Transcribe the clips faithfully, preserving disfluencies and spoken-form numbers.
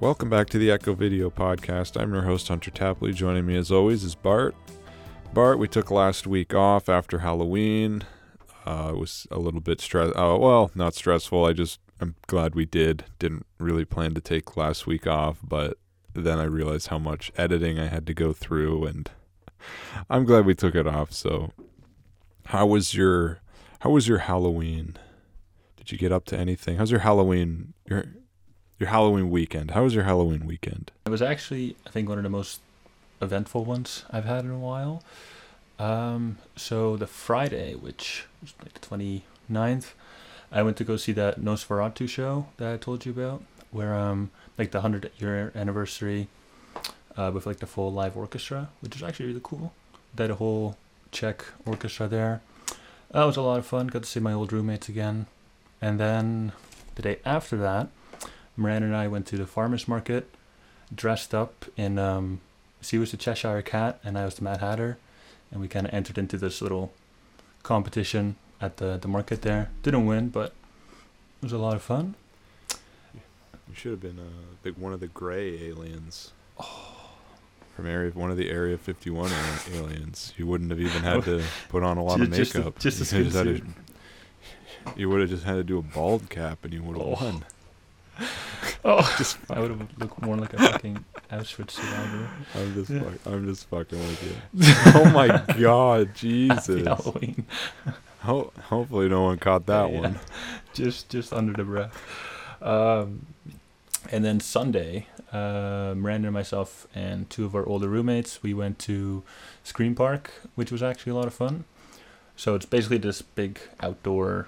Welcome back to the EchoVideo podcast. I'm your host, Hunter Tapley. Joining me as always is Bart. Bart, we took last week off after Halloween. Uh, it was a little bit stress. Uh, well, not stressful. I just, I'm glad we did. Didn't really plan to take last week off, but then I realized how much editing I had to go through, and I'm glad we took it off. So how was your, how was your Halloween? Did you get up to anything? How's your Halloween, your Your Halloween weekend. How was your Halloween weekend? It was actually, I think, one of the most eventful ones I've had in a while. Um, so the Friday, which was like the twenty-ninth, I went to go see that Nosferatu show that I told you about, where um, like the one hundred year anniversary uh, with like the full live orchestra, which is actually really cool. They had a whole Czech orchestra there. That was a lot of fun. Got to see my old roommates again. And then the day after that, Miranda and I went to the farmer's market, dressed up in, um, she was the Cheshire Cat and I was the Mad Hatter. And we kind of entered into this little competition at the, the market there. Didn't win, but it was a lot of fun. You should have been uh, like one of the gray aliens. Oh. From area, one of the Area fifty-one aliens. You wouldn't have even had to put on a lot of makeup. Just a, just a you, suit. A, you would have just had to do a bald cap and you would have oh. won. Oh, just I would have looked more like a fucking Auschwitz survivor. I'm just, yeah. fuck, I'm just fucking with you. Oh my god, Jesus! Happy Halloween. Ho- hopefully, no one caught that yeah. one. Just, just under the breath. Um, and then Sunday, uh, Miranda and myself and two of our older roommates, we went to Scream Park, which was actually a lot of fun. So it's basically this big outdoor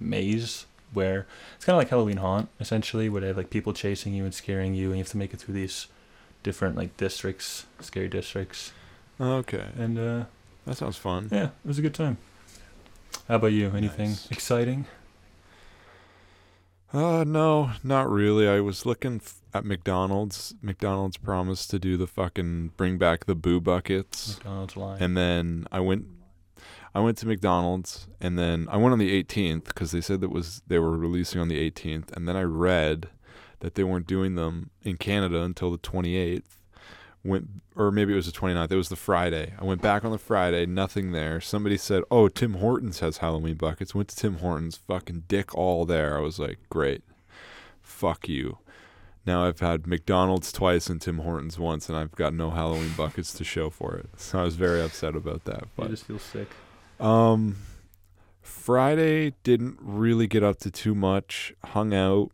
maze, where it's kind of like Halloween Haunt, essentially, where they have like people chasing you and scaring you, and you have to make it through these different like districts, scary districts. Okay. And uh, that sounds fun. Yeah, it was a good time. How about you? Anything nice. Exciting? Uh, no, not really. I was looking f- at McDonald's. McDonald's promised to do the fucking bring back the boo buckets. McDonald's line. And then I went. I went to McDonald's, and then I went on the eighteenth because they said that was they were releasing on the eighteenth, and then I read that they weren't doing them in Canada until the twenty-eighth, went or maybe it was the twenty-ninth. It was the Friday. I went back on the Friday, nothing there. Somebody said, "Oh, Tim Hortons has Halloween buckets." Went to Tim Hortons, fucking dick all there. I was like, "Great, fuck you." Now I've had McDonald's twice and Tim Hortons once, and I've got no Halloween buckets to show for it. So I was very upset about that. But I just feel sick. Um, Friday didn't really get up to too much, hung out,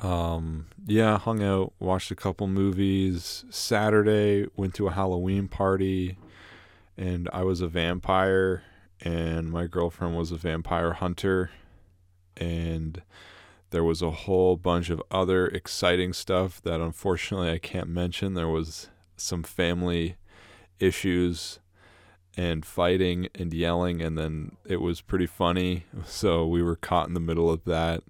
um, yeah, hung out, watched a couple movies. Saturday went to a Halloween party and I was a vampire and my girlfriend was a vampire hunter and there was a whole bunch of other exciting stuff that unfortunately I can't mention. There was some family issues and fighting and yelling, and then it was pretty funny, so we were caught in the middle of that.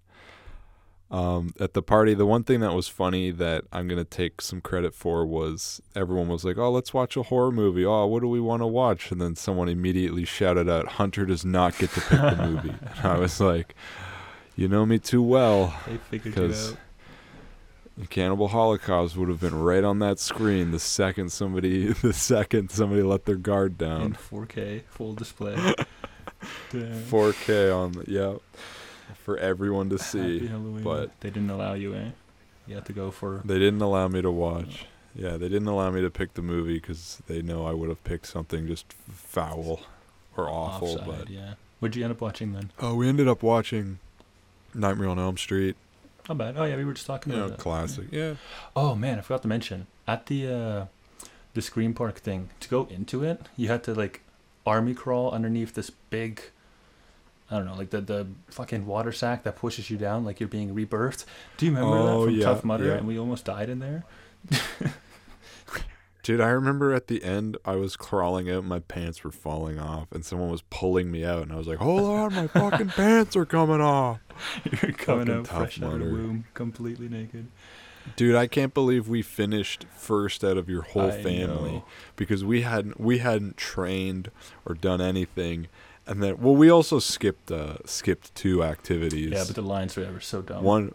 Um, at the party, the one thing that was funny that I'm going to take some credit for was everyone was like, "Oh, let's watch a horror movie. Oh, what do we want to watch?" And then someone immediately shouted out, "Hunter does not get to pick the movie." And I was like, you know me too well. They figured it out. Cannibal Holocaust would have been right on that screen the second somebody the second somebody let their guard down. In four K full display. four K on the, yeah, for everyone to see. Happy Halloween. But they didn't allow you, eh? You had to go for. They didn't allow me to watch. No. Yeah, they didn't allow me to pick the movie because they know I would have picked something just foul or awful. Offside, but yeah, what'd you end up watching then? Oh, we ended up watching Nightmare on Elm Street. Not bad. Oh yeah, we were just talking about yeah, that. Classic. Yeah. yeah. Oh man, I forgot to mention at the uh, the Scream Park thing. To go into it, you had to like army crawl underneath this big, I don't know, like the the fucking water sack that pushes you down like you're being rebirthed. Do you remember oh, that from yeah, Tough Mudder? Yeah. And we almost died in there. Dude, I remember at the end I was crawling out, my pants were falling off, and someone was pulling me out, and I was like, "Hold on, my fucking pants are coming off." You're coming fucking out fresh murder. Out of the womb, completely naked. Dude, I can't believe we finished first out of your whole I family know. Because we hadn't we hadn't trained or done anything, and then well, we also skipped uh, skipped two activities. Yeah, but the lines were ever so dumb. One.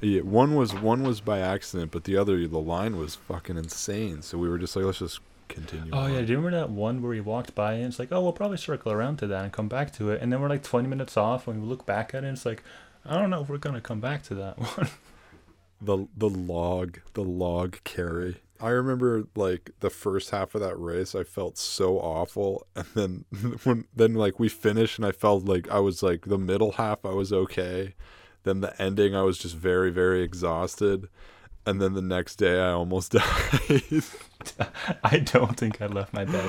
Yeah, one was one was by accident, but the other, the line was fucking insane. So we were just like, let's just continue. Oh on. Yeah, do you remember that one where we walked by and it's like, oh, we'll probably circle around to that and come back to it, and then we're like twenty minutes off and we look back at it and it's like, I don't know if we're gonna come back to that one. The the log the log carry. I remember like the first half of that race, I felt so awful, and then when then like we finished, and I felt like I was like the middle half I was okay. Then the ending, I was just very, very exhausted. And then the next day, I almost died. I don't think I left my bed.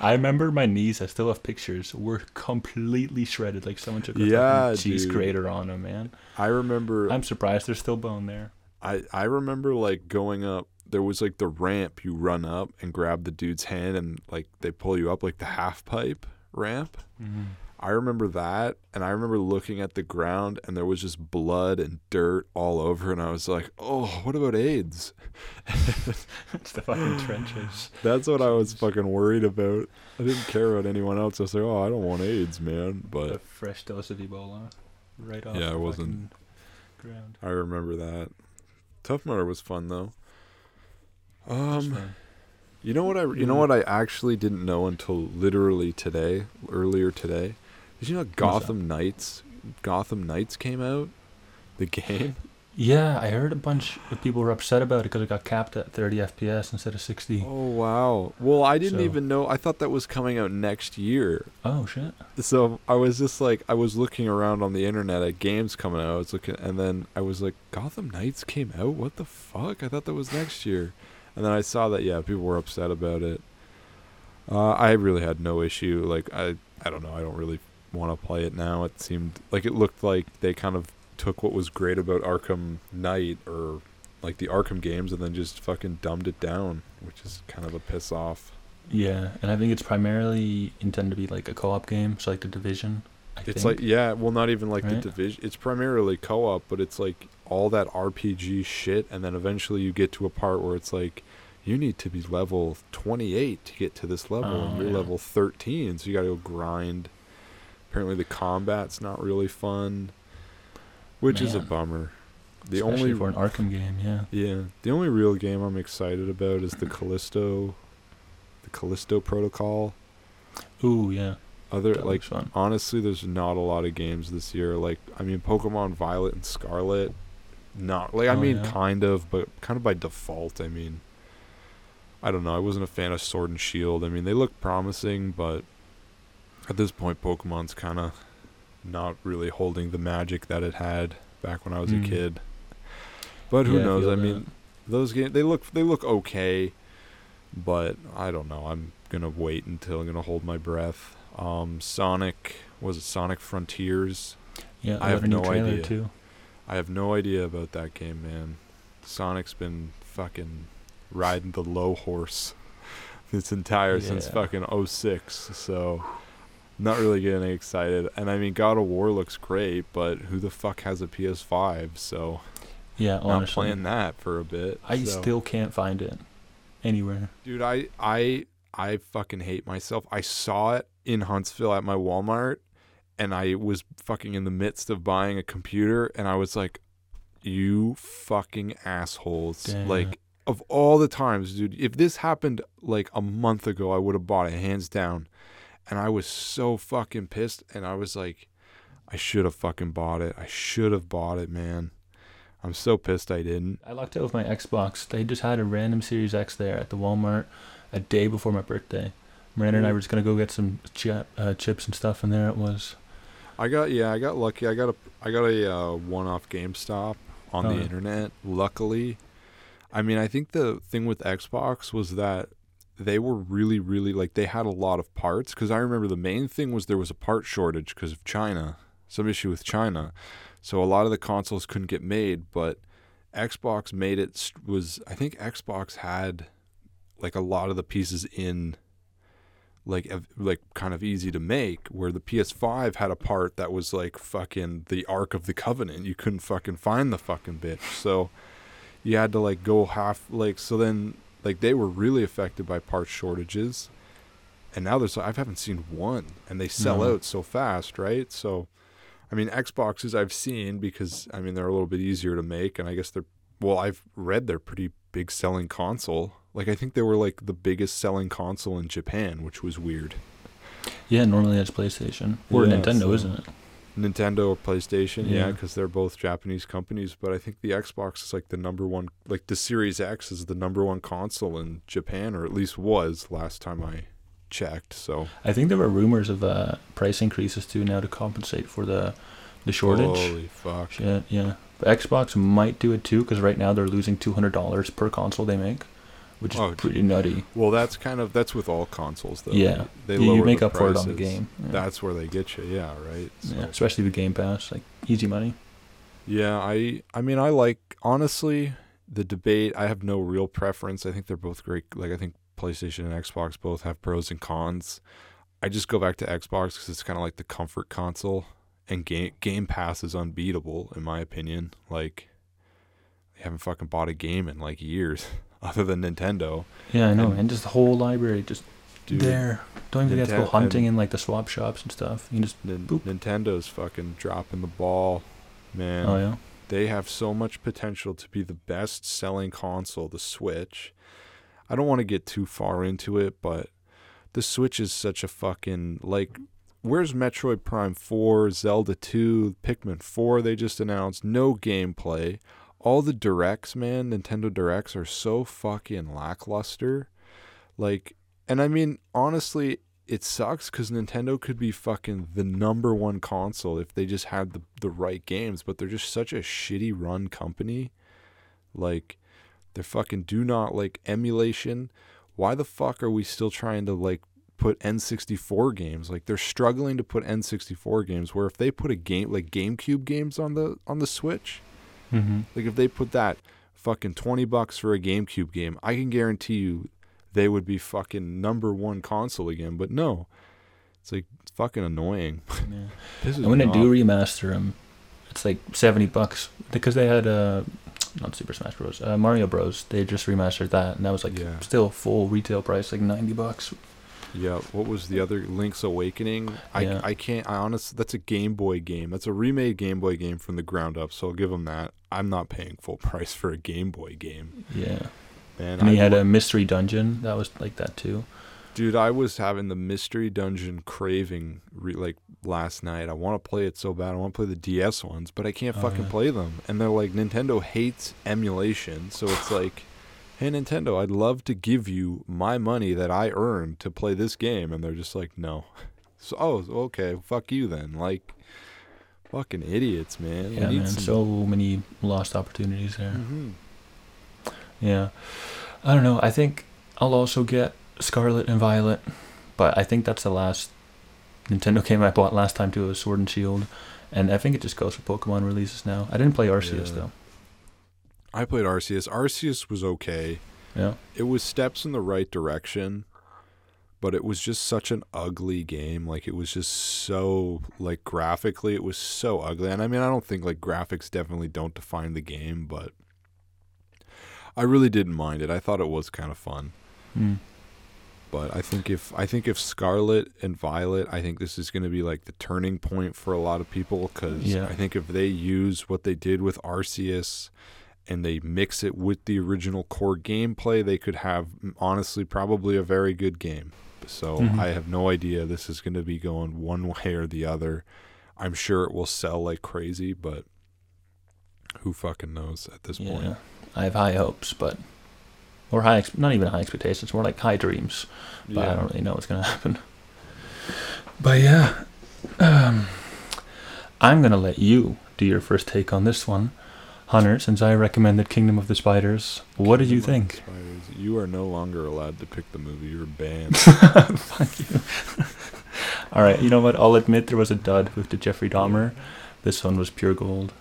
I remember my knees, I still have pictures, were completely shredded. Like someone took a yeah, cheese grater on them, man. I remember. I'm surprised there's still bone there. I, I remember like going up. There was like the ramp you run up and grab the dude's hand and like they pull you up, like the half pipe ramp. Mm-hmm. I remember that, and I remember looking at the ground, and there was just blood and dirt all over, and I was like, oh, what about AIDS? It's the fucking trenches. That's what I was fucking worried about. I didn't care about anyone else. I was like, oh, I don't want AIDS, man. But a fresh dose of Ebola right off yeah, the I wasn't, fucking ground. I remember that. Tough Mudder was fun, though. Um... You know what I? You know what I actually didn't know until literally today, earlier today. Did you know Gotham Knights? Gotham Knights came out, the game. Yeah, I heard a bunch of people were upset about it because it got capped at thirty F P S instead of sixty. Oh wow! Well, I didn't so. even know. I thought that was coming out next year. Oh shit! So I was just like, I was looking around on the internet at games coming out. I was looking, and then I was like, Gotham Knights came out. What the fuck? I thought that was next year. And then I saw that, yeah, people were upset about it. Uh, I really had no issue. Like, I, I don't know. I don't really want to play it now. It seemed like it looked like they kind of took what was great about Arkham Knight or, like, the Arkham games and then just fucking dumbed it down, which is kind of a piss off. Yeah, and I think it's primarily intended to be, like, a co-op game, so, like, The Division, I it's think. like, yeah, well, not even, like, right? The Division. It's primarily co-op, but it's, like, all that R P G shit, and then eventually you get to a part where it's like, you need to be level twenty-eight to get to this level, oh, and you're yeah. level thirteen, so you gotta go grind. Apparently the combat's not really fun, which Man. is a bummer. The Especially only for an Arkham game, yeah. Yeah. The only real game I'm excited about is the Callisto, the Callisto Protocol. Ooh, yeah. Other that like honestly, there's not a lot of games this year. Like I mean, Pokemon Violet and Scarlet. Not like I oh, mean yeah. kind of but kind of by default. I mean I don't know, I wasn't a fan of Sword and Shield. I mean they look promising, but at this point Pokemon's kind of not really holding the magic that it had back when I was mm. a kid. But who yeah, knows? I, I mean those games they look they look okay, but I don't know. I'm going to wait until I'm going to hold my breath. Um Sonic was it Sonic Frontiers? Yeah, I have no idea. Too. I have no idea about that game, man. Sonic's been fucking riding the low horse this entire yeah. since fucking oh six, so not really getting excited. And I mean, God of War looks great, but who the fuck has a P S five? So yeah, honestly, not playing that for a bit. I so. still can't find it anywhere, dude. I I I fucking hate myself. I saw it in Huntsville at my Walmart. And I was fucking in the midst of buying a computer, and I was like, you fucking assholes. Damn. Like, of all the times, dude, if this happened like a month ago, I would have bought it, hands down. And I was so fucking pissed, and I was like, I should have fucking bought it. I should have bought it, man. I'm so pissed I didn't. I lucked out with my Xbox. They just had a random Series X there at the Walmart a day before my birthday. Miranda and I were just going to go get some chip, uh, chips and stuff, and there it was. I got yeah, I got lucky. I got a I got a uh, one-off GameStop on oh, the yeah. internet. Luckily, I mean, I think the thing with Xbox was that they were really, really like they had a lot of parts. Because I remember the main thing was there was a part shortage because of China, some issue with China, so a lot of the consoles couldn't get made. But Xbox made it was I think Xbox had like a lot of the pieces in. Like, like kind of easy to make, where the P S five had a part that was like fucking the Ark of the Covenant. You couldn't fucking find the fucking bitch. So you had to like go half, like, so then like they were really affected by part shortages. And now there's, I haven't seen one, and they sell no. out so fast, right? So I mean, Xboxes I've seen because, I mean, they're a little bit easier to make, and I guess they're, well, I've read they're pretty big selling console. Like, I think they were, like, the biggest selling console in Japan, which was weird. Yeah, normally that's PlayStation. Or yeah, Nintendo, so, isn't it? Nintendo or PlayStation, yeah, because yeah, they're both Japanese companies. But I think the Xbox is, like, the number one, like, the Series X is the number one console in Japan, or at least was last time I checked. So I think there were rumors of uh, price increases too now to compensate for the the shortage. Holy fuck! Yeah, yeah. But Xbox might do it too because right now they're losing two hundred dollars per console they make, which is oh, pretty nutty. Well, that's kind of that's with all consoles though. Yeah, they lower you make the up prices. For it on the game. Yeah. That's where they get you. Yeah, right. So. Yeah, especially with Game Pass, like easy money. Yeah, I I mean I like honestly the debate. I have no real preference. I think they're both great. Like I think PlayStation and Xbox both have pros and cons. I just go back to Xbox because it's kind of like the comfort console, and Game Game Pass is unbeatable in my opinion. Like, I haven't fucking bought a game in like years, other than Nintendo. Yeah, I know, and, and just the whole library just dude, there. Don't even Ninten- have to go hunting in like the swap shops and stuff. You can just N- boop. Nintendo's fucking dropping the ball, man. Oh yeah, they have so much potential to be the best-selling console, the Switch. I don't want to get too far into it, but the Switch is such a fucking, like, where's Metroid Prime four, Zelda two, Pikmin four they just announced? No gameplay. All the Directs, man, Nintendo Directs are so fucking lackluster. Like, and I mean, honestly, it sucks because Nintendo could be fucking the number one console if they just had the, the right games, but they're just such a shitty run company. Like... They fucking do not like emulation. Why the fuck are we still trying to like put N sixty-four games? Like they're struggling to put N sixty-four games where if they put a game like GameCube games on the on the Switch, mm-hmm. like if they put that fucking twenty bucks for a GameCube game, I can guarantee you they would be fucking number one console again. But no, it's like it's fucking annoying. Yeah. This is and when not... they do remaster them, it's like seventy bucks because they had a. Uh... Not Super Smash Bros. Uh, Mario Bros. They just remastered that, and that was like yeah. still full retail price, like ninety bucks. Yeah. What was the other Link's Awakening? I yeah. I can't. I honestly, that's a Game Boy game. That's a remade Game Boy game from the ground up. So I'll give them that. I'm not paying full price for a Game Boy game. Yeah. Man, and he had lo- a Mystery Dungeon that was like that too. Dude, I was having the Mystery Dungeon craving re- like last night. I want to play it so bad. I want to play the D S ones, but I can't oh, fucking yeah. play them. And they're like, Nintendo hates emulation. So it's like, hey, Nintendo, I'd love to give you my money that I earned to play this game. And they're just like, no. So, oh, okay, fuck you then. Like, fucking idiots, man. Yeah, man, some... so many lost opportunities there. Mm-hmm. Yeah. I don't know. I think I'll also get Scarlet and Violet, but I think that's the last Nintendo game I bought last time too. Was Sword and Shield, and I think it just goes for Pokemon releases now. I didn't play Arceus yeah. though. I played Arceus. Arceus was okay. Yeah, it was steps in the right direction, but it was just such an ugly game. Like it was just so like graphically, it was so ugly. And I mean, I don't think like graphics definitely don't define the game, but I really didn't mind it. I thought it was kind of fun. Mm. But I think if I think if Scarlet and Violet, I think this is going to be like the turning point for a lot of people because yeah. I think if they use what they did with Arceus and they mix it with the original core gameplay, they could have honestly probably a very good game. So mm-hmm. I have no idea this is going to be going one way or the other. I'm sure it will sell like crazy, but who fucking knows at this yeah. point? I have high hopes, but... Or high, not even high expectations, more like high dreams. But yeah. I don't really know what's going to happen. But yeah, um, I'm going to let you do your first take on this one. Hunter, since I recommended Kingdom of the Spiders, what Kingdom did you think? Spiders. You are no longer allowed to pick the movie. You're banned. Fuck you. All right, you know what? I'll admit there was a dud with the Jeffrey Dahmer. This one was pure gold.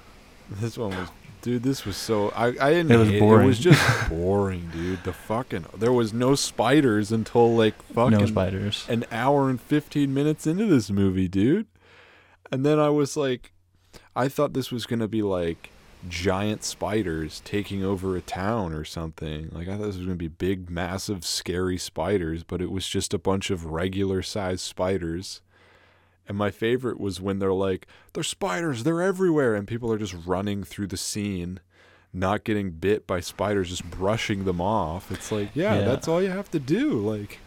This one was Dude, this was so... I, I didn't it was hate boring. It. It was just boring, dude. The fucking... There was no spiders until, like, fucking... No spiders. An hour and fifteen minutes into this movie, dude. And then I was like... I thought this was going to be, like, giant spiders taking over a town or something. Like, I thought this was going to be big, massive, scary spiders. But it was just a bunch of regular-sized spiders. And my favorite was when they're like, there's spiders, they're everywhere. And people are just running through the scene, not getting bit by spiders, just brushing them off. It's like, yeah, yeah. that's all you have to do. Like,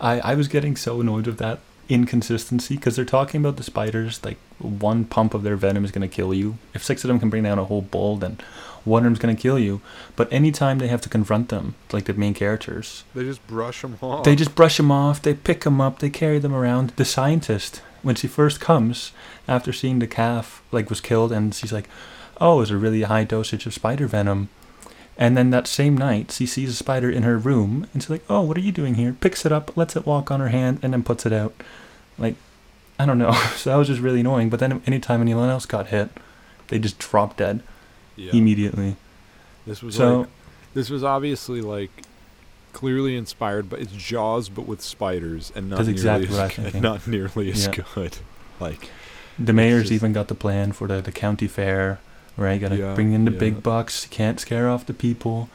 I, I was getting so annoyed with that inconsistency because they're talking about the spiders, like one pump of their venom is going to kill you. If six of them can bring down a whole bull, then one of them's going to kill you. But anytime they have to confront them, like the main characters, they just brush them off. They just brush them off. They pick them up. They carry them around. The scientist, when she first comes after seeing the calf, like, was killed, and she's like, oh, it's a really high dosage of spider venom. And then that same night, she sees a spider in her room, and she's like, oh, what are you doing here? Picks it up, lets it walk on her hand, and then puts it out. Like, I don't know. So that was just really annoying. But then anytime anyone else got hit, they just dropped dead yeah. immediately. This was so, like, this was obviously, like, clearly inspired, but it's Jaws, but with spiders, and not, nearly, exactly as, what I not nearly as yeah. good. Like, the mayor's just, even got the plan for the, the county fair. Right, gotta yeah, bring in the yeah. big bucks. You can't scare off the people.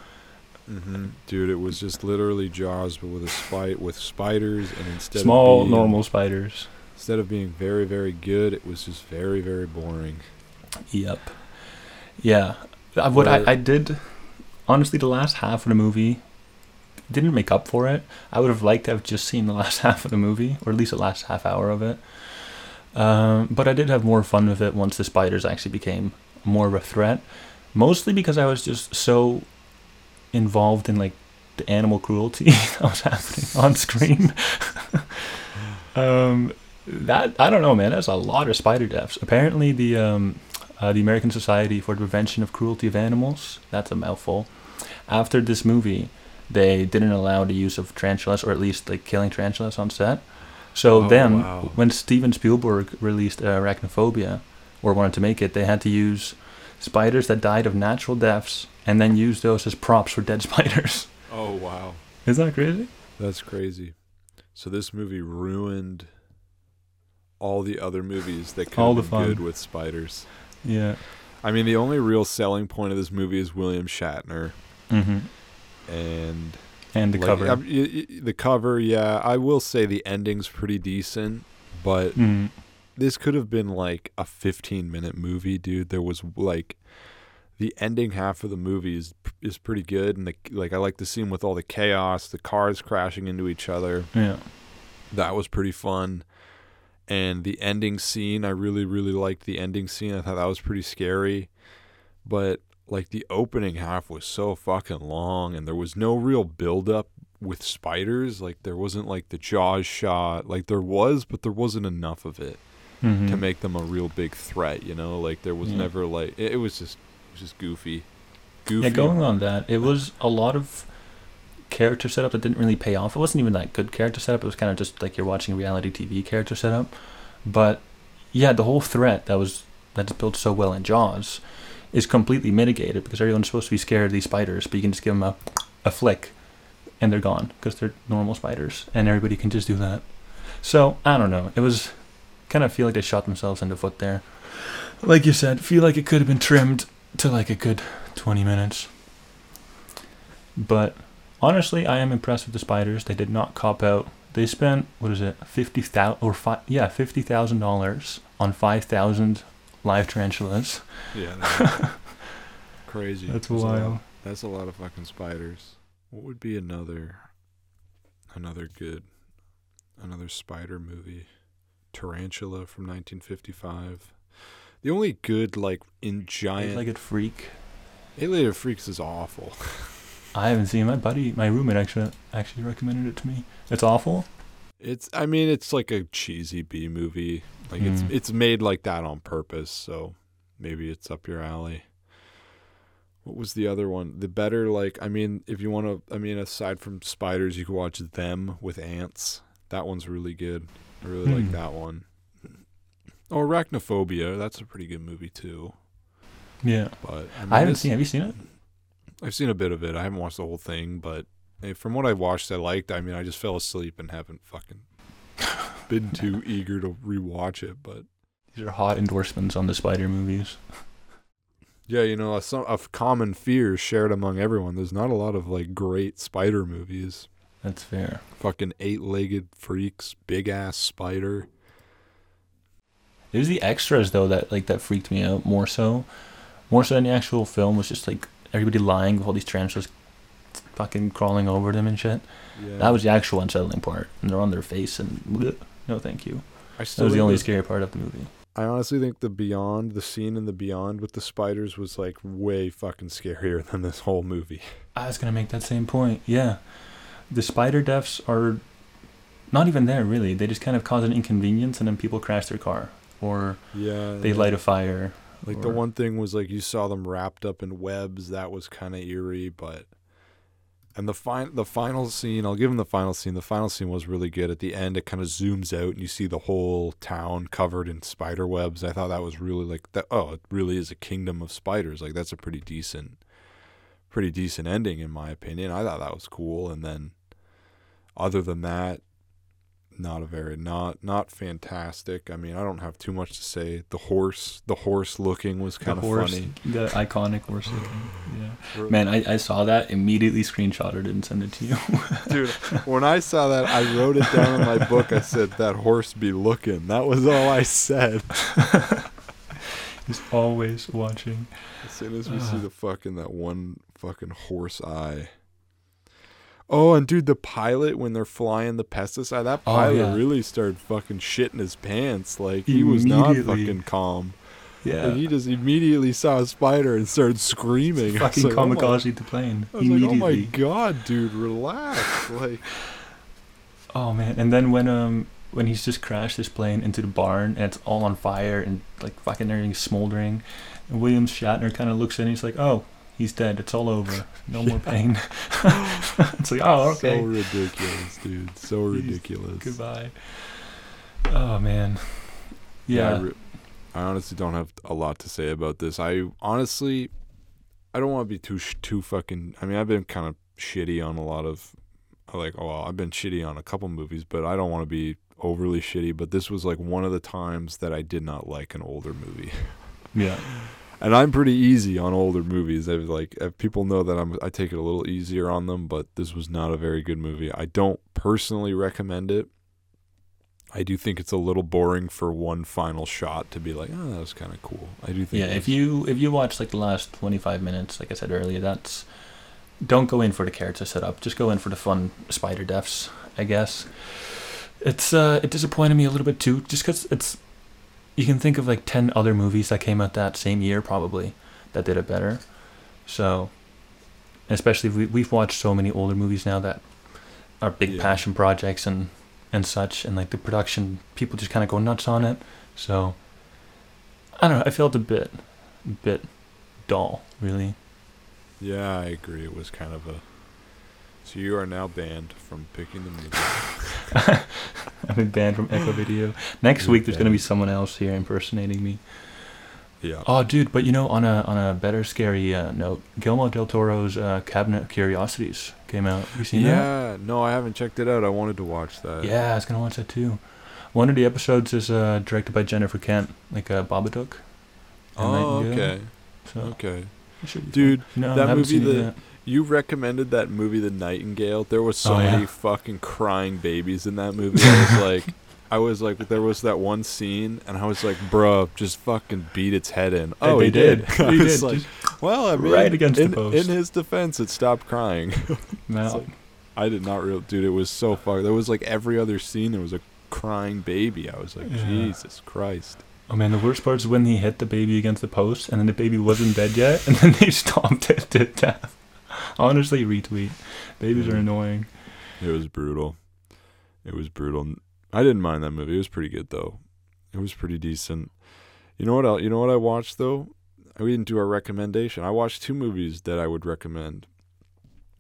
Mm-hmm. Dude, it was just literally Jaws, but with a spite with spiders, and instead small of being, normal spiders. Instead of being very, very good, it was just very, very boring. Yep. Yeah. What I, I did, honestly, the last half of the movie didn't make up for it. I would have liked to have just seen the last half of the movie, or at least the last half hour of it. Um, but I did have more fun with it once the spiders actually became more of a threat, mostly because I was just so involved in, like, the animal cruelty that was happening on screen. um that I don't know, man, that's a lot of spider deaths. Apparently the um uh, the American Society for the Prevention of Cruelty of Animals, that's a mouthful, after this movie they didn't allow the use of tarantulas, or at least, like, killing tarantulas on set. So oh, then wow. when Steven Spielberg released uh, Arachnophobia, or wanted to make it, they had to use spiders that died of natural deaths and then use those as props for dead spiders. Oh, wow. Isn't that crazy? That's crazy. So this movie ruined all the other movies that could have been good with spiders. Yeah. I mean, the only real selling point of this movie is William Shatner. Mm-hmm. And... And the like, cover. I, I, the cover, yeah. I will say the ending's pretty decent, but... Mm. This could have been, like, a fifteen-minute movie, dude. There was, like, the ending half of the movie is is pretty good, and the, like, I like the scene with all the chaos, the cars crashing into each other. Yeah, that was pretty fun. And the ending scene, I really, really liked the ending scene. I thought that was pretty scary. But, like, the opening half was so fucking long, and there was no real build-up with spiders. Like, there wasn't, like, the Jaws shot. Like, there was, but there wasn't enough of it. Mm-hmm. To make them a real big threat, you know, like there was yeah. never like it, it was just it was just goofy. goofy. Yeah, going on that, it was a lot of character setup that didn't really pay off. It wasn't even that good character setup. It was kind of just like you're watching reality T V character setup. But yeah, the whole threat that was that's built so well in Jaws is completely mitigated because everyone's supposed to be scared of these spiders, but you can just give them a a flick, and they're gone because they're normal spiders, and everybody can just do that. So I don't know. It was. Kind of feel like they shot themselves in the foot there. Like you said, feel like it could have been trimmed to like a good twenty minutes. But honestly, I am impressed with the spiders. They did not cop out. They spent, what is it, fifty thousand dollars or five, yeah, fifty thousand dollars on five thousand live tarantulas. Yeah. That's crazy. That's wild. That's a lot of fucking spiders. What would be another another good another spider movie? Tarantula from nineteen fifty-five. The only good, like, in giant... Eight-Legged Freak. Eight-Legged Freaks is awful. I haven't seen it. My buddy, my roommate actually actually recommended it to me. It's awful? It's, I mean, it's like a cheesy B movie. Like, mm. it's it's made like that on purpose, so maybe it's up your alley. What was the other one? The better, like, I mean, if you want to, I mean, aside from spiders, you can watch Them with Ants. That one's really good. I really hmm. like that one. Oh, Arachnophobia. That's a pretty good movie, too. Yeah. But I, mean, I haven't seen Have you seen it? I've seen a bit of it. I haven't watched the whole thing, but hey, from what I watched, I liked. I mean, I just fell asleep and haven't fucking been too eager to rewatch it. But these are hot endorsements on the spider movies. Yeah, you know, a, a common fear shared among everyone. There's not a lot of, like, great spider movies. That's fair. Fucking Eight-Legged Freaks, Big Ass Spider. It was the extras though that like that freaked me out more so, more so than the actual film. Was just like everybody lying with all these tarantulas fucking crawling over them and shit. Yeah. That was the actual unsettling part, and they're on their face and bleh, no thank you. I still that was the only scary part of the movie. I honestly think the Beyond, the scene in the Beyond with the spiders was like way fucking scarier than this whole movie. I was gonna make that same point. Yeah, the spider deaths are not even there really. They just kind of cause an inconvenience, and then people crash their car or yeah, they yeah. light a fire. Like or... the one thing was like you saw them wrapped up in webs. That was kind of eerie, but and the fin- the final scene, I'll give him the final scene. The final scene was really good. At the end, it kind of zooms out and you see the whole town covered in spider webs. I thought that was really like that. Oh, it really is a kingdom of spiders. Like that's a pretty decent, pretty decent ending in my opinion. I thought that was cool. And then, other than that, not a very not not fantastic. I mean, I don't have too much to say. The horse, the horse looking was kind the of horse, funny. The iconic horse looking. Yeah. Man, I, I saw that, immediately screenshotted it and sent it to you. Dude, when I saw that, I wrote it down in my book. I said, that horse be looking. That was all I said. He's always watching. As soon as we uh. see the fucking, that one fucking horse eye. Oh, and dude, the pilot, when they're flying the pesticide, that pilot oh, yeah. really started fucking shitting his pants. Like, he was not fucking calm. Yeah. Like, he just immediately saw a spider and started screaming. Fucking like, kamikaze oh the plane. I was like, oh my god, dude, relax. Like, oh, man. And then when um when he's just crashed his plane into the barn, and it's all on fire, and, like, fucking everything's smoldering, and William Shatner kind of looks in, and he's like, oh. He's dead. It's all over. No yeah. more pain. It's like, oh, okay. So ridiculous, dude. So ridiculous. Goodbye. Oh, man. Yeah. yeah I, re- I honestly don't have a lot to say about this. I honestly, I don't want to be too, too fucking, I mean, I've been kind of shitty on a lot of, like, oh, well, I've been shitty on a couple movies, but I don't want to be overly shitty. But this was like one of the times that I did not like an older movie. Yeah. And I'm pretty easy on older movies. I was like, if people know that I'm, I take it a little easier on them, but this was not a very good movie. I don't personally recommend it. I do think it's a little boring for one final shot to be like, oh, that was kind of cool. I do think. Yeah, if you if you watch like the last twenty-five minutes, like I said earlier, that's don't go in for the character setup. Just go in for the fun spider deaths, I guess. It's uh, it disappointed me a little bit too, just because it's. You can think of like ten other movies that came out that same year probably that did it better. So, especially if we, we've watched so many older movies now that are big yeah. passion projects and, and such, and like the production, people just kind of go nuts on it. So, I don't know. I felt a bit, bit dull, really. Yeah, I agree. It was kind of a... So you are now banned from picking the movie. I've been banned from EchoVideo. Next You're week, there's going to be someone else here impersonating me. Yeah. Oh, dude, but you know, on a on a better scary uh, note, Guillermo del Toro's uh, Cabinet of Curiosities came out. Have you seen yeah, that? Yeah. No, I haven't checked it out. I wanted to watch that. Yeah, I was going to watch that too. One of the episodes is uh, directed by Jennifer Kent, like uh, Babadook. Oh, okay. So, okay. Dude, no, that movie, the... You recommended that movie, The Nightingale. There was so oh, yeah. many fucking crying babies in that movie. I was like, I was like, there was that one scene, and I was like, bro, just fucking beat its head in. Oh, they he did. did. I he was did. Like, just well, I mean, right against in, the post. In his defense, it stopped crying. No, like, I did not real, dude. It was so fucking. There was like every other scene, there was a crying baby. I was like, yeah. Jesus Christ. Oh man, the worst part is when he hit the baby against the post, and then the baby wasn't dead yet, and then they stomped it to death. Honestly, retweet. Babies yeah. are annoying. It was brutal. It was brutal. I didn't mind that movie. It was pretty good though. It was pretty decent. You know what? I, you know what I watched though? We didn't do our recommendation. I watched two movies that I would recommend.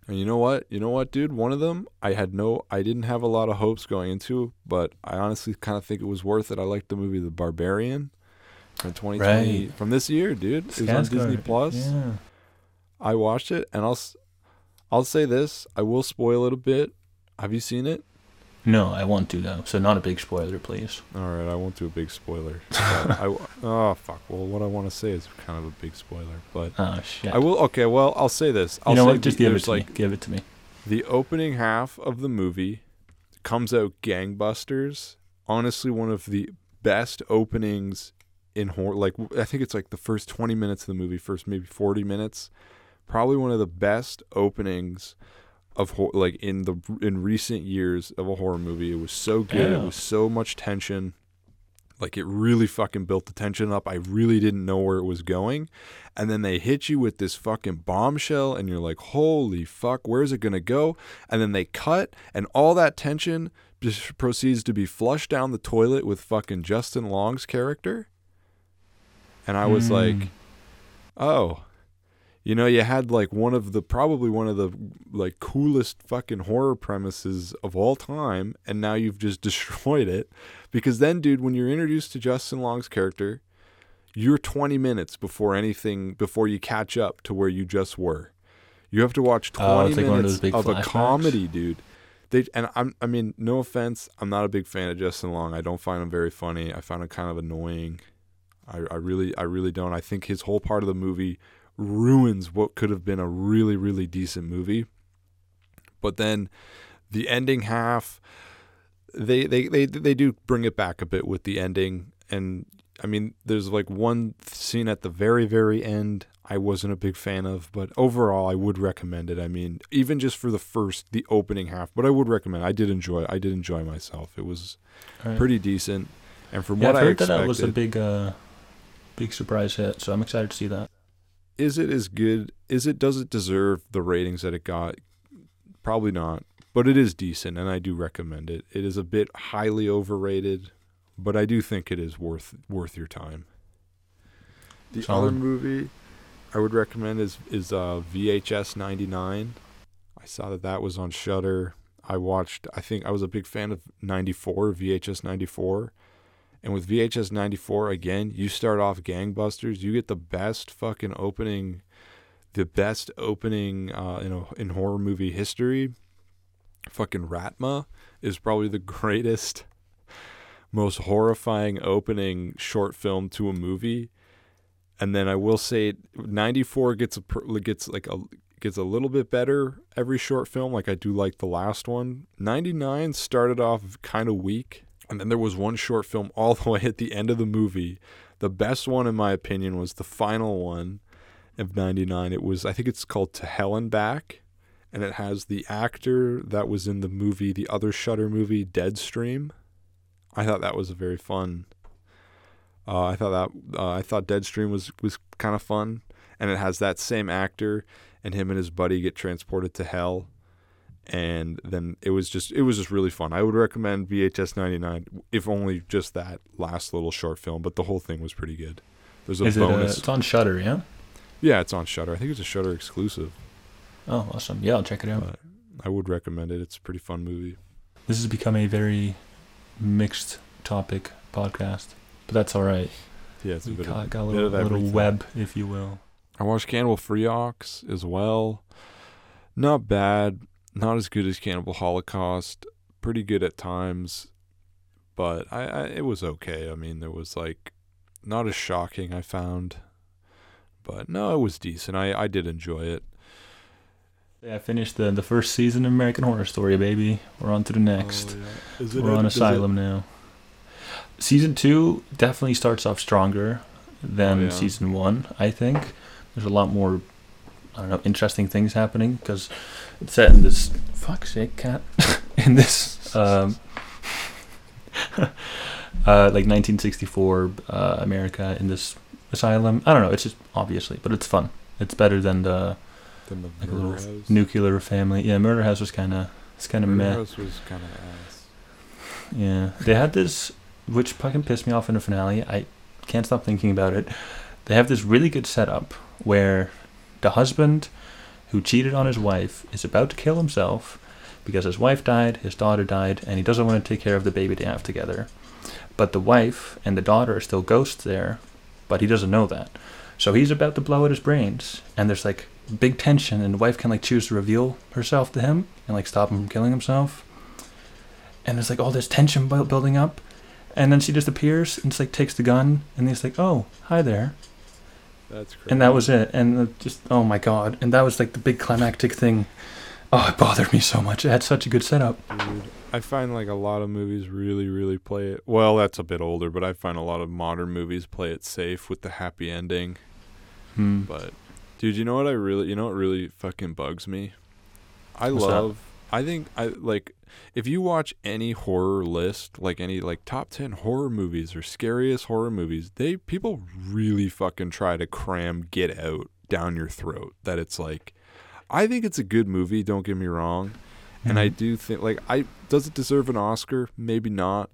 And you know what? You know what, dude? One of them I had no. I didn't have a lot of hopes going into, but I honestly kind of think it was worth it. I liked the movie The Barbarian from twenty twenty right. from this year, dude. It was on Disney Plus. Yeah. I watched it, and I'll, I'll say this. I will spoil it a bit. Have you seen it? No, I won't do though. So not a big spoiler, please. All right, I won't do a big spoiler. I, oh fuck! Well, what I want to say is kind of a big spoiler, but oh shit! I will. Okay, well, I'll say this. I'll you know say what? Just give it to like, me. Give it to me. The opening half of the movie comes out gangbusters. Honestly, one of the best openings in horror. Like, I think it's like the first twenty minutes of the movie, first maybe forty minutes. Probably one of the best openings of horror, like in the in recent years of a horror movie. It was so good. Yeah. It was so much tension. Like, it really fucking built the tension up. I really didn't know where it was going. And then they hit you with this fucking bombshell, and you're like, holy fuck, where's it going to go? And then they cut, and all that tension just proceeds to be flushed down the toilet with fucking Justin Long's character. And I was mm. like, oh, you know, you had like one of the, probably one of the like coolest fucking horror premises of all time, and now you've just destroyed it. Because then, dude, when you're introduced to Justin Long's character, you're twenty minutes before anything, before you catch up to where you just were. You have to watch twenty oh, minutes of, of a comedy, dude. They, and I'm, I mean, no offense, I'm not a big fan of Justin Long. I don't find him very funny. I find him kind of annoying. I, I really, I really don't. I think his whole part of the movie ruins what could have been a really, really decent movie. But then the ending half, they they they they do bring it back a bit with the ending. And I mean, there's like one scene at the very, very end I wasn't a big fan of, but overall I would recommend it. I mean, even just for the first, the opening half, but I would recommend it. I did enjoy it. I did enjoy myself. It was right. pretty decent. And from yeah, what I've I heard expected, that, that was a big uh, big surprise hit, so I'm excited to see that. Is it as good? Is it? Does it deserve the ratings that it got? Probably not, but it is decent, and I do recommend it. It is a bit highly overrated, but I do think it is worth worth your time. The Solid. Other movie I would recommend is is uh, V H S ninety-nine. I saw that that was on Shudder. I watched. I think I was a big fan of ninety-four, V H S ninety-four. And with V H S ninety-four, again, you start off gangbusters. You get the best fucking opening, the best opening uh, in, a, in horror movie history. Fucking Ratma is probably the greatest, most horrifying opening short film to a movie. And then I will say ninety-four gets a, gets like a gets a little bit better every short film. Like, I do like the last one. ninety-nine started off kind of weak. And then there was one short film all the way at the end of the movie. The best one, in my opinion, was the final one of ninety-nine. It was, I think it's called To Hell and Back. And it has the actor that was in the movie, the other Shudder movie, Deadstream. I thought that was a very fun. Uh, I thought that uh, I thought Deadstream was, was kind of fun. And it has that same actor, and him and his buddy get transported to hell. And then it was just it was just really fun. I would recommend V H S ninety-nine, if only just that last little short film, but the whole thing was pretty good. There's a Is bonus. It, uh, it's on Shudder, yeah? Yeah, it's on Shudder. I think it's a Shudder exclusive. Oh, awesome. Yeah, I'll check it out. Uh, I would recommend it. It's a pretty fun movie. This has become a very mixed topic podcast, but that's all right. Yeah, it's we a bit got, of, got a little, bit of little web, if you will. I watched Cannibal Freox as well. Not bad. Not as good as Cannibal Holocaust. Pretty good at times, but I, I it was okay. I mean, there was like not as shocking, I found, but no, it was decent. I, I did enjoy it. Yeah, I finished the the first season of American Horror Story, baby. We're on to the next. Oh, yeah. Is it We're on Asylum it... now. Season two definitely starts off stronger than oh, yeah. season one, I think. There's a lot more, I don't know, interesting things happening, because it's set in this fuck's sake cat in this um, uh, like nineteen sixty-four uh, America in this asylum. I don't know. It's just obviously, but it's fun. It's better than the, than the like Murder House. Nuclear family. Yeah, Murder House was kind of it's kind of meh. Murder House was kind of ass. Yeah, they had this, which fucking pissed me off in the finale. I can't stop thinking about it. They have this really good setup where the husband who cheated on his wife is about to kill himself because his wife died, his daughter died, and he doesn't want to take care of the baby they have together. But the wife and the daughter are still ghosts there, but he doesn't know that. So he's about to blow out his brains, and there's like big tension, and the wife can like choose to reveal herself to him and like stop him from killing himself. And there's like all this tension building up, and then she just appears and just like takes the gun, and he's like, "Oh, hi there." That's crazy. And that was it. And just, oh my God. And that was like the big climactic thing. Oh, it bothered me so much. It had such a good setup. Dude, I find like a lot of movies really, really play it. Well, that's a bit older, but I find a lot of modern movies play it safe with the happy ending. Hmm. But dude, you know what I really, you know what really fucking bugs me? I What's love. That? I think I like if you watch any horror list, like any like top ten horror movies or scariest horror movies, they people really fucking try to cram Get Out down your throat. That it's like, I think it's a good movie. Don't get me wrong. And I do think, like, I does it deserve an Oscar? Maybe not.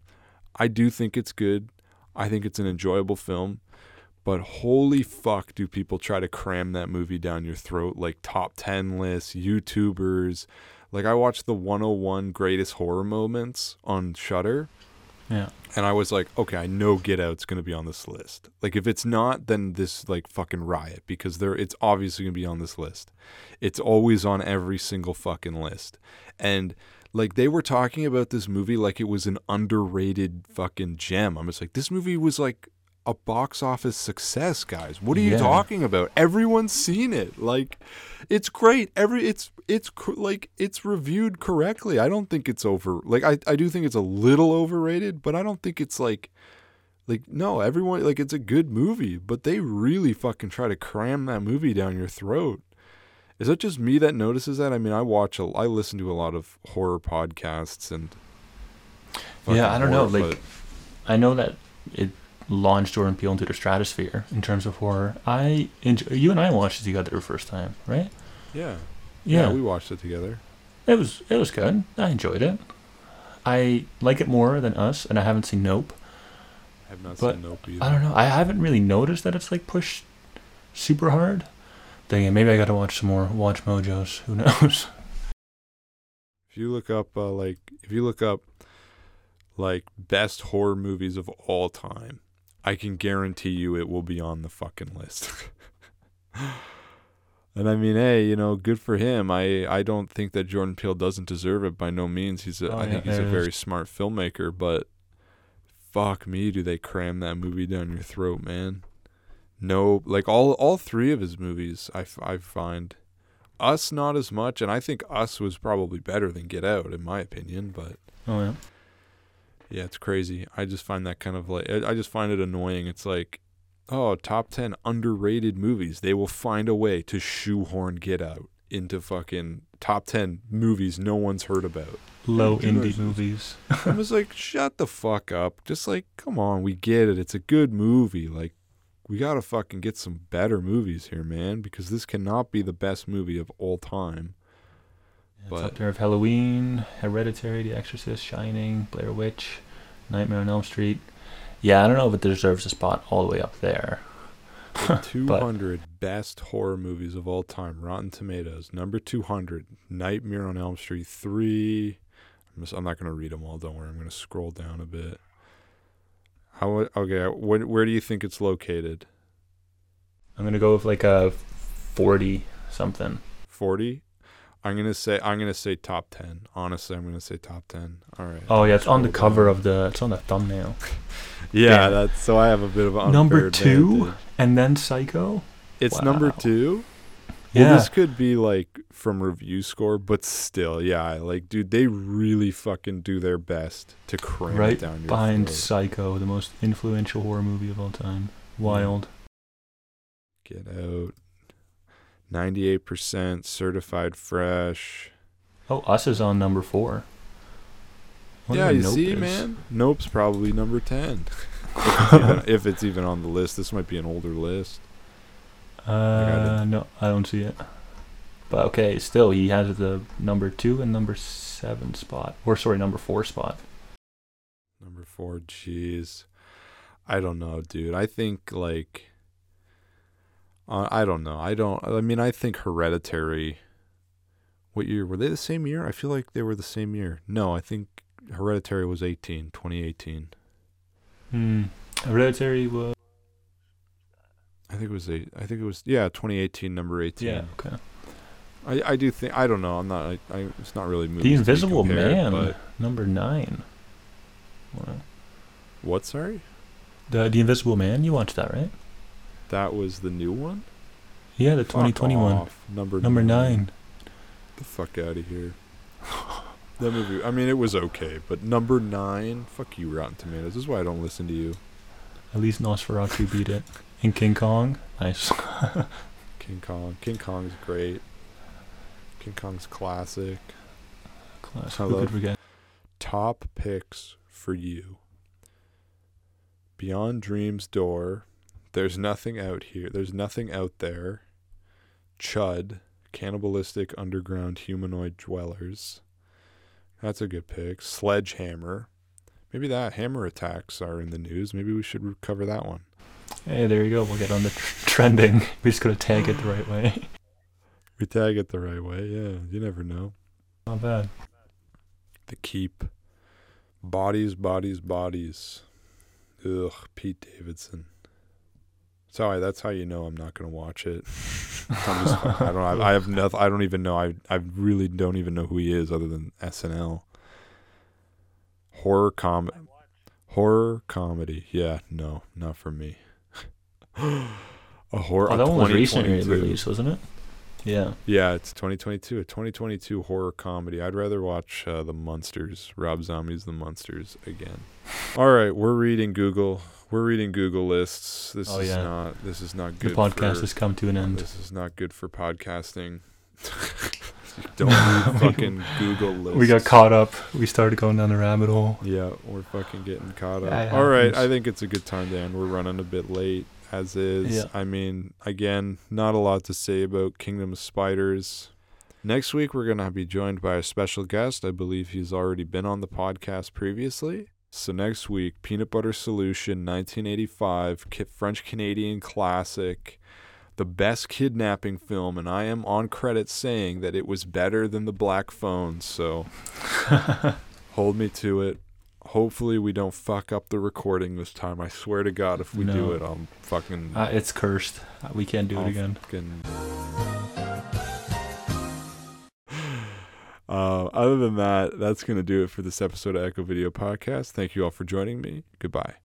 I do think it's good. I think it's an enjoyable film. But holy fuck do people try to cram that movie down your throat, like top ten lists, YouTubers. Like, I watched the one oh one Greatest Horror Moments on Shudder. Yeah. And I was like, okay, I know Get Out's going to be on this list. Like, if it's not, then this, like, fucking riot, because there, it's obviously going to be on this list. It's always on every single fucking list. And, like, they were talking about this movie like it was an underrated fucking gem. I was like, this movie was, like, a box office success, guys. What are you yeah. talking about? Everyone's seen it. Like, it's great. Every, it's... It's like it's reviewed correctly. I don't think it's over. Like I, I do think it's a little overrated, but I don't think it's like, like no, everyone like it's a good movie, but they really fucking try to cram that movie down your throat. Is that just me that notices that? I mean, I watch a, I listen to a lot of horror podcasts and. Yeah, I don't horror, know. Like, but... I know that it launched Jordan Peele into the stratosphere in terms of horror. I enjoy, you and I watched it together the first time, right? Yeah. Yeah. yeah, we watched it together. It was it was good. I enjoyed it. I like it more than Us, and I haven't seen Nope. I have not but seen Nope either. I don't know. I haven't really noticed that it's like pushed super hard. Dang it, maybe I got to watch some more Watch Mojos. Who knows? If you look up uh, like if you look up like best horror movies of all time, I can guarantee you it will be on the fucking list. And I mean, hey, you know, good for him. I, I don't think that Jordan Peele doesn't deserve it by no means. He's a, oh, I yeah, think he's a very smart filmmaker, but fuck me, do they cram that movie down your throat, man? No, like all all three of his movies, I, I find. Us, not as much, and I think Us was probably better than Get Out, in my opinion, but... Oh, yeah? Yeah, it's crazy. I just find that kind of like... I just find it annoying. It's like... Oh, top ten underrated movies. They will find a way to shoehorn Get Out into fucking top ten movies no one's heard about. Low indie movies. I was like, shut the fuck up. Just like, come on, we get it. It's a good movie. Like, we got to fucking get some better movies here, man, because this cannot be the best movie of all time. Yeah, but, it's up there of Halloween, Hereditary, The Exorcist, Shining, Blair Witch, Nightmare on Elm Street. Yeah, I don't know if it deserves a spot all the way up there. The two hundred but, best horror movies of all time. Rotten Tomatoes, number two hundred. Nightmare on Elm Street three. I'm, just, I'm not going to read them all, don't worry. I'm going to scroll down a bit. How? Okay, where, where do you think it's located? I'm going to go with like a forty-something. forty? I'm going to say I'm going to say top ten. Honestly, I'm going to say top ten. All right. Oh, yeah, it's on the cover of the it's on the thumbnail. yeah, that's so I have a bit of an number two advantage. And then Psycho. It's wow. number two. Yeah. Well, this could be like from review score, but still, yeah, like dude, they really fucking do their best to cram right it down your behind throat. Psycho, the most influential horror movie of all time. Wild. Get Out. ninety-eight percent certified fresh. Oh, Us is on number four. What yeah, you nope see, is? Man. Nope's probably number ten. if, it's even, if it's even on the list. This might be an older list. Uh, I no, I don't see it. But okay, still, he has the number two and number seven spot. Or, sorry, number four spot. Number four, jeez. I don't know, dude. I think, like... Uh, I don't know. I don't. I mean, I think Hereditary. What year were they? The same year? I feel like they were the same year. No, I think Hereditary was eighteen, twenty eighteen. Hmm. Hereditary was. I think it was eight. I think it was yeah, twenty eighteen, number eighteen. Yeah. Okay. I, I do think I don't know. I'm not. I, I it's not really moving. The Invisible Man, but... number nine. Wow. What? Sorry. The The Invisible Man. You watched that, right? That was the new one? Yeah, the twenty twenty-one. Number, number nine. Get the fuck out of here. That movie, I mean, it was okay, but number nine, fuck you, Rotten Tomatoes. This is why I don't listen to you. At least Nosferatu beat it. And King Kong, nice. King Kong, King Kong's great. King Kong's classic. Classic. Who could forget? Top picks for you. Beyond Dream's Door. There's nothing out here. There's nothing out there. Chud, cannibalistic underground humanoid dwellers. That's a good pick. Sledgehammer. Maybe that hammer attacks are in the news. Maybe we should cover that one. Hey, there you go. We'll get on the tr- trending. We just got to tag it the right way. We tag it the right way. Yeah, you never know. Not bad. The Keep. Bodies, bodies, bodies. Ugh, Pete Davidson. Sorry, that's how you know I'm not going to watch it. I'm just, I don't. I, I have nothing. I don't even know. I. I really don't even know who he is, other than S N L. Horror com. Horror comedy. Yeah, no, not for me. a horror. Oh, that one was recently released, wasn't it? Yeah. Yeah, it's twenty twenty-two. A twenty twenty-two horror comedy. I'd rather watch uh, The Munsters. Rob Zombie's The Munsters again. All right, we're reading Google. We're reading Google lists. This oh, is yeah. not. This is not good. The podcast for, has come to an end. This is not good for podcasting. Don't read fucking Google lists. We got caught up. We started going down the rabbit hole. Yeah, we're fucking getting caught up. Yeah, All right, I think it's a good time to end. We're running a bit late as is. Yeah. I mean, again, not a lot to say about Kingdom of Spiders. Next week, we're gonna be joined by a special guest. I believe he's already been on the podcast previously. So next week, Peanut Butter Solution, nineteen eighty-five, French-Canadian classic, the best kidnapping film, and I am on credit saying that it was better than The Black Phone, so hold me to it. Hopefully we don't fuck up the recording this time. I swear to God, if we no. do it, I'm fucking... Uh, it's cursed. We can't do I'll it again. Fucking... Uh, other than that, that's going to do it for this episode of Echo Video Podcast. Thank you all for joining me. Goodbye.